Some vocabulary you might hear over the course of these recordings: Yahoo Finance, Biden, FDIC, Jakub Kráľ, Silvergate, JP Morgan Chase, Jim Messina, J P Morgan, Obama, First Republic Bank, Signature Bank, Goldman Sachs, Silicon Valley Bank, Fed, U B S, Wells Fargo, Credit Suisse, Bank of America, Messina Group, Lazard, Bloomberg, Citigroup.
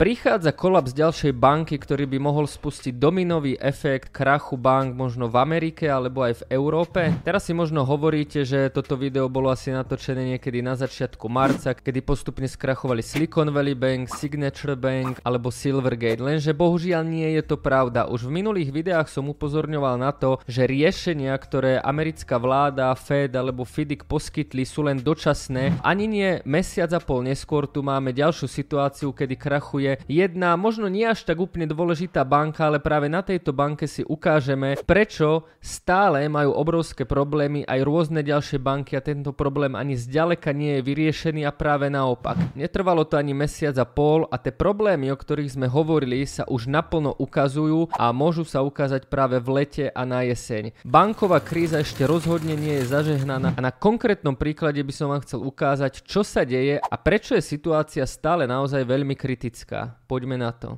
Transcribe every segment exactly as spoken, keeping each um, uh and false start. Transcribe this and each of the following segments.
Prichádza kolaps ďalšej banky, ktorý by mohol spustiť dominový efekt krachu bank možno v Amerike alebo aj v Európe. Teraz si možno hovoríte, že toto video bolo asi natočené niekedy na začiatku marca, kedy postupne skrachovali Silicon Valley Bank, Signature Bank alebo Silvergate, lenže bohužiaľ nie je to pravda. Už v minulých videách som upozorňoval na to, že riešenia, ktoré americká vláda, Fed alebo F D I C poskytli, sú len dočasné. Ani nie mesiac a pol neskôr tu máme ďalšiu situáciu, kedy krachuje jedna, možno nie až tak úplne dôležitá banka, ale práve na tejto banke si ukážeme, prečo stále majú obrovské problémy aj rôzne ďalšie banky a tento problém ani zďaleka nie je vyriešený a práve naopak. Netrvalo to ani mesiac a pol a tie problémy, o ktorých sme hovorili, sa už naplno ukazujú a môžu sa ukázať práve v lete a na jeseň. Banková kríza ešte rozhodne nie je zažehnaná a na konkrétnom príklade by som vám chcel ukázať, čo sa deje a prečo je situácia stále naozaj veľmi kritická. Poďme na to.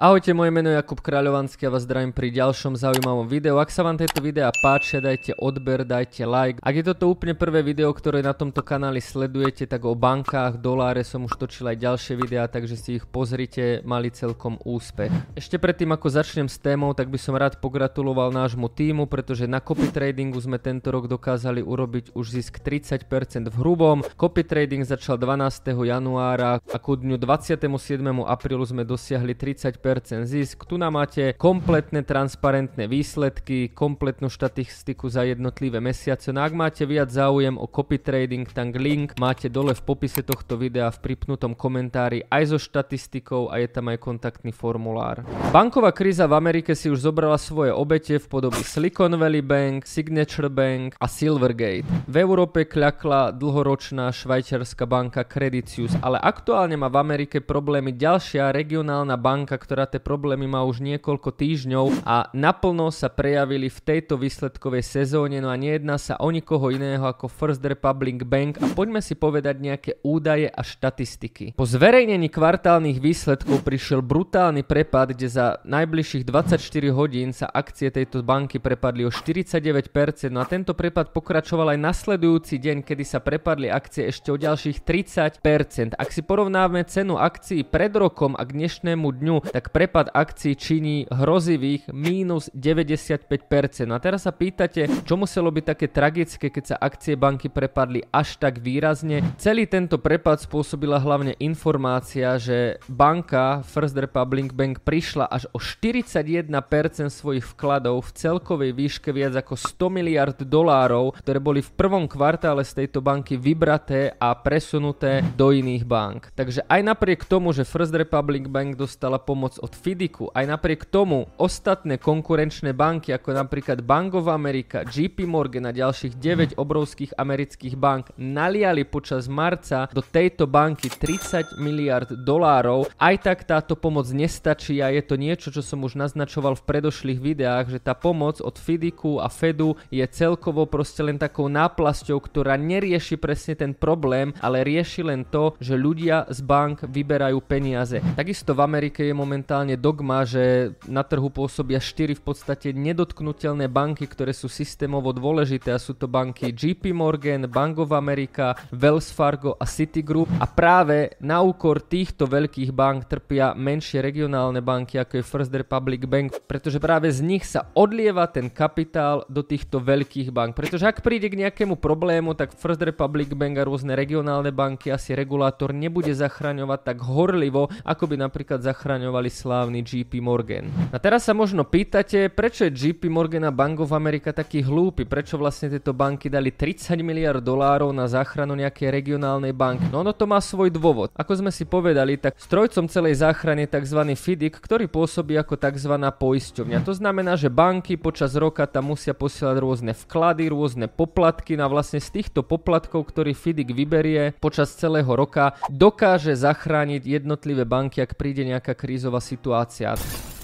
Ahojte, moje meno je Jakub Kráľovanský a vás zdravím pri ďalšom zaujímavom videu. Ak sa vám tieto videá páčia, dajte odber, dajte like. Ak je toto úplne prvé video, ktoré na tomto kanáli sledujete, tak o bankách, doláre som už točil aj ďalšie videá, takže si ich pozrite, mali celkom úspech. Ešte predtým, ako začnem s témou, tak by som rád pogratuloval nášmu tímu, pretože na copy tradingu sme tento rok dokázali urobiť už zisk tridsať percent v hrubom. Copy trading začal dvanásteho januára a ku dňu dvadsiateho siedmeho aprílu sme dosiahli tridsať percent zisk. Tu nám máte kompletné transparentné výsledky, kompletnú štatistiku za jednotlivé mesiace. No ak máte viac záujem o copy trading, tak link máte dole v popise tohto videa v pripnutom komentári aj so štatistikou a je tam aj kontaktný formulár. Banková kríza v Amerike si už zobrala svoje obete v podobe Silicon Valley Bank, Signature Bank a Silvergate. V Európe kľakla dlhoročná švajčiarska banka Credit Suisse, ale aktuálne má v Amerike problémy ďalšia regionálna banka, ktorá tie problémy má už niekoľko týždňov a naplno sa prejavili v tejto výsledkovej sezóne, no a nejedná sa o nikoho iného ako First Republic Bank a poďme si povedať nejaké údaje a štatistiky. Po zverejnení kvartálnych výsledkov prišiel brutálny prepad, kde za najbližších dvadsaťštyri hodín sa akcie tejto banky prepadli o štyridsaťdeväť percent, no a tento prepad pokračoval aj nasledujúci deň, kedy sa prepadli akcie ešte o ďalších tridsať percent. Ak si porovnáme cenu akcií pred rokom a k dnešnému dňu, tak prepad akcií činí hrozivých mínus deväťdesiatpäť percent. No a teraz sa pýtate, čo muselo byť také tragické, keď sa akcie banky prepadli až tak výrazne. Celý tento prepad spôsobila hlavne informácia, že banka First Republic Bank prišla až o štyridsaťjeden percent svojich vkladov v celkovej výške viac ako sto miliárd dolárov, ktoré boli v prvom kvartále z tejto banky vybraté a presunuté do iných bank. Takže aj napriek tomu, že First Republic Bank dostala pomoc od F D I C u, aj napriek tomu ostatné konkurenčné banky ako napríklad Bank of America, J P Morgan a ďalších deväť obrovských amerických bank naliali počas marca do tejto banky tridsať miliárd dolárov. Aj tak táto pomoc nestačí a je to niečo, čo som už naznačoval v predošlých videách, že tá pomoc od F D I C u a Fedu je celkovo proste len takou náplasťou, ktorá nerieši presne ten problém, ale rieši len to, že ľudia z bank vyberajú peniaze. Takisto v Amerike je momentálne dogma, že na trhu pôsobia štyri v podstate nedotknuteľné banky, ktoré sú systémovo dôležité a sú to banky J P Morgan, Bank of America, Wells Fargo a Citigroup a práve na úkor týchto veľkých bank trpia menšie regionálne banky ako je First Republic Bank, pretože práve z nich sa odlieva ten kapitál do týchto veľkých bank, pretože ak príde k nejakému problému, tak First Republic Bank a rôzne regionálne banky asi regulátor nebude zachraňovať tak horlivo, ako by napríklad zachraňoval slávny J P Morgan. A teraz sa možno pýtate, prečo je J P Morgan a Bank of America taký hlúpy, prečo vlastne tieto banky dali tridsať miliárd dolárov na záchranu nejakej regionálnej banky. No ono to má svoj dôvod. Ako sme si povedali, tak strojcom celej záchrany je tzv. F D I C, ktorý pôsobí ako tzv. Poisťovňa. To znamená, že banky počas roka tam musia posielať rôzne vklady, rôzne poplatky a vlastne z týchto poplatkov, ktorý F D I C vyberie počas celého roka, dokáže zachrániť jednotlivé banky, ak príde nejaká kríza. Krízová situácia.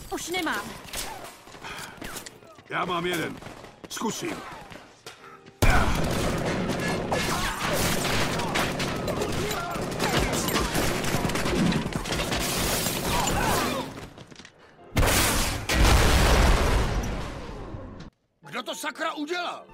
Už nemám. Ja mám jeden. Skúsim. Kdo to sakra udělal?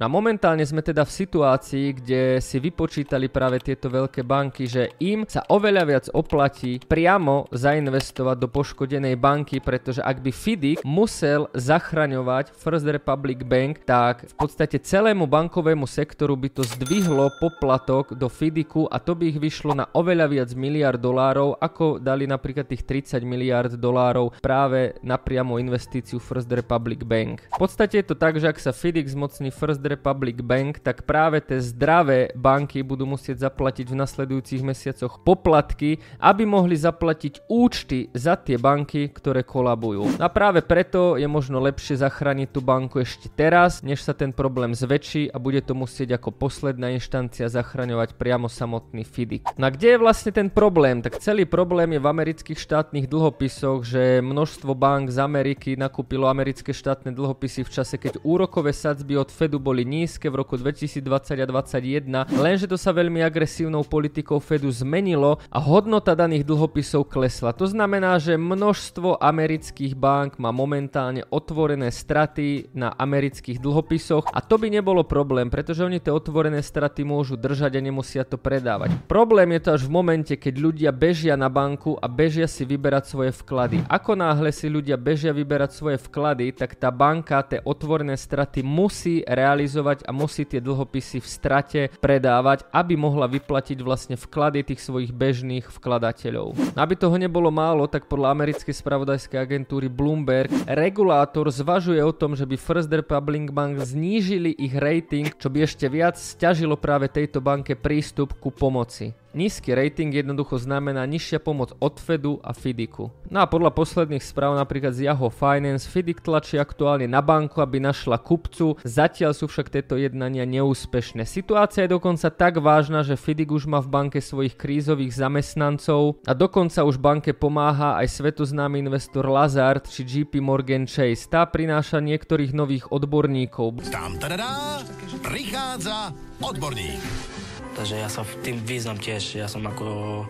No momentálne sme teda v situácii, kde si vypočítali práve tieto veľké banky, že im sa oveľa viac oplatí priamo zainvestovať do poškodenej banky, pretože ak by FDIC musel zachraňovať First Republic Bank, tak v podstate celému bankovému sektoru by to zdvihlo poplatok do FDICu a to by ich vyšlo na oveľa viac miliárd dolárov, ako dali napríklad tých tridsať miliárd dolárov práve na priamu investíciu First Republic Bank. V podstate je to tak, že ak sa FDIC zmocní First Republic Bank, tak práve tie zdravé banky budú musieť zaplatiť v nasledujúcich mesiacoch poplatky, aby mohli zaplatiť účty za tie banky, ktoré kolabujú. A práve preto je možno lepšie zachrániť tú banku ešte teraz, než sa ten problém zväčší a bude to musieť ako posledná inštancia zachraňovať priamo samotný FDIC. No a kde je vlastne ten problém? Tak celý problém je v amerických štátnych dlhopisoch, že množstvo bank z Ameriky nakúpilo americké štátne dlhopisy v čase, keď úrokové sadzby od Fedu boli nízke v roku dvetisícdvadsať a dvetisícdvadsaťjeden, lenže to sa veľmi agresívnou politikou Fedu zmenilo a hodnota daných dlhopisov klesla. To znamená, že množstvo amerických bank má momentálne otvorené straty na amerických dlhopisoch a to by nebolo problém, pretože oni tie otvorené straty môžu držať a nemusia to predávať. Problém je to až v momente, keď ľudia bežia na banku a bežia si vyberať svoje vklady. Ako náhle si ľudia bežia vyberať svoje vklady, tak tá banka tie otvorené straty musí realizovať a musí tie dlhopisy v strate predávať, aby mohla vyplatiť vlastne vklady tých svojich bežných vkladateľov. Aby toho nebolo málo, tak podľa americkej spravodajskej agentúry Bloomberg regulátor zvažuje o tom, že by First Republic Bank znížili ich rating, čo by ešte viac sťažilo práve tejto banke prístup ku pomoci. Nízky rating jednoducho znamená nižšia pomoc od Fedu a FDICu. No a podľa posledných správ napríklad z Yahoo Finance FDIC tlačí aktuálne na banku, aby našla kupcu, zatiaľ sú však tieto jednania neúspešné. Situácia je dokonca tak vážna, že FDIC už má v banke svojich krízových zamestnancov a dokonca už banke pomáha aj svetoznámy investor Lazard či J P Morgan Chase. Tá prináša niektorých nových odborníkov. Tam tadadá, prichádza odborník. Takže ja sa v tým význam tiež, ja som ako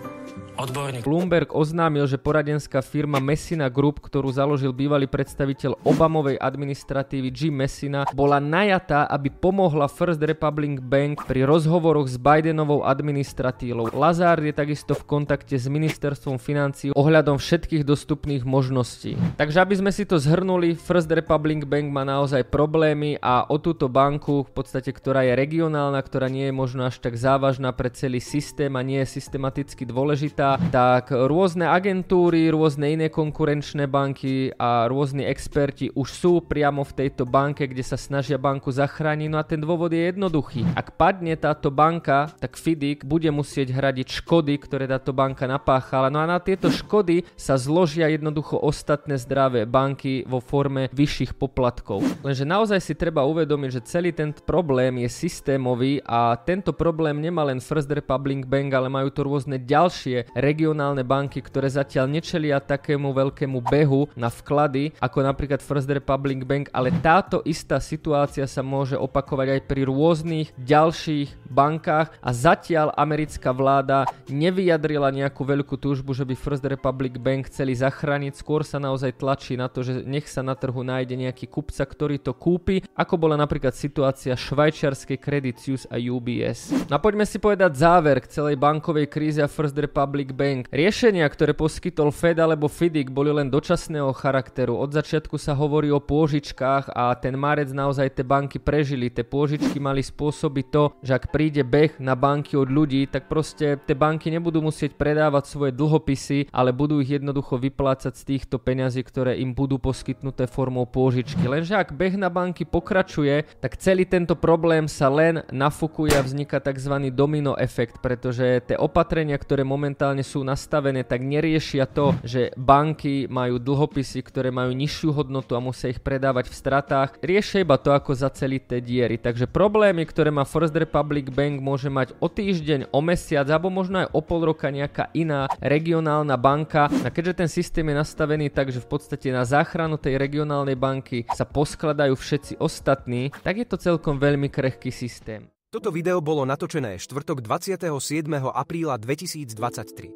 odborník. Bloomberg oznámil, že poradenská firma Messina Group, ktorú založil bývalý predstaviteľ Obamovej administratívy Jim Messina, bola najatá, aby pomohla First Republic Bank pri rozhovoroch s Bidenovou administratívou. Lazard je takisto v kontakte s ministerstvom financií ohľadom všetkých dostupných možností. Takže aby sme si to zhrnuli, First Republic Bank má naozaj problémy a o túto banku, v podstate ktorá je regionálna, ktorá nie je možno až tak závažná pre celý systém a nie je systematicky dôležitá, tak rôzne agentúry, rôzne iné konkurenčné banky a rôzni experti už sú priamo v tejto banke, kde sa snažia banku zachrániť. No a ten dôvod je jednoduchý. Ak padne táto banka, tak FDIC bude musieť hradiť škody, ktoré táto banka napáchala. No a na tieto škody sa zložia jednoducho ostatné zdravé banky vo forme vyšších poplatkov. Lenže naozaj si treba uvedomiť, že celý ten problém je systémový a tento problém nemá len First Republic Bank, ale majú to rôzne ďalšie regionálne banky, ktoré zatiaľ nečelia takému veľkému behu na vklady, ako napríklad First Republic Bank, ale táto istá situácia sa môže opakovať aj pri rôznych ďalších bankách a zatiaľ americká vláda nevyjadrila nejakú veľkú túžbu, že by First Republic Bank chceli zachrániť, skôr sa naozaj tlačí na to, že nech sa na trhu nájde nejaký kupca, ktorý to kúpi, ako bola napríklad situácia švajčiarskej Credit Suisse a U B S. No a poďme si povedať záver k celej bankovej kríze a First Republic Bank. Riešenia, ktoré poskytol Fed alebo FDIC, boli len dočasného charakteru. Od začiatku sa hovorí o pôžičkách a ten marec naozaj tie banky prežili. Tie pôžičky mali spôsobiť to, že ak príde beh na banky od ľudí, tak proste tie banky nebudú musieť predávať svoje dlhopisy, ale budú ich jednoducho vyplácať z týchto peňazí, ktoré im budú poskytnuté formou pôžičky. Lenže ak beh na banky pokračuje, tak celý tento problém sa len nafúkuje a vzniká tzv. Domino efekt, pretože tie opatrenia, ktoré momentálne sú nastavené, tak neriešia to, že banky majú dlhopisy, ktoré majú nižšiu hodnotu a musia ich predávať v stratách. Riešia iba to, ako zaceliť tie diery. Takže problémy, ktoré má First Republic Bank, môže mať o týždeň, o mesiac alebo možno aj o pol roka nejaká iná regionálna banka. A keďže ten systém je nastavený tak, že v podstate na záchranu tej regionálnej banky sa poskladajú všetci ostatní, tak je to celkom veľmi krehký systém. Toto video bolo natočené štvrtok dvadsiateho siedmeho apríla dvetisícdvadsaťtri.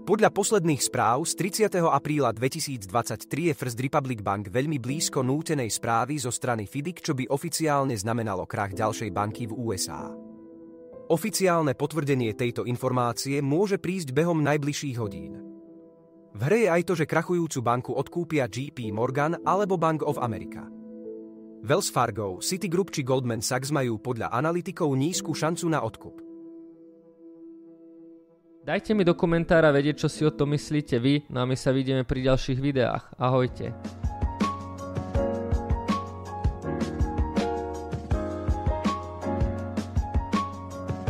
Podľa posledných správ z tridsiateho apríla dvetisícdvadsaťtri je First Republic Bank veľmi blízko nútenej správy zo strany F D I C, čo by oficiálne znamenalo krach ďalšej banky v U S A. Oficiálne potvrdenie tejto informácie môže prísť behom najbližších hodín. V hre je aj to, že krachujúcu banku odkúpia J P Morgan alebo Bank of America. Wells Fargo, Citigroup či Goldman Sachs majú podľa analytikov nízku šancu na odkup. Dajte mi do komentára vedieť, čo si o tom myslíte vy, no a my sa vidíme pri ďalších videách. Ahojte.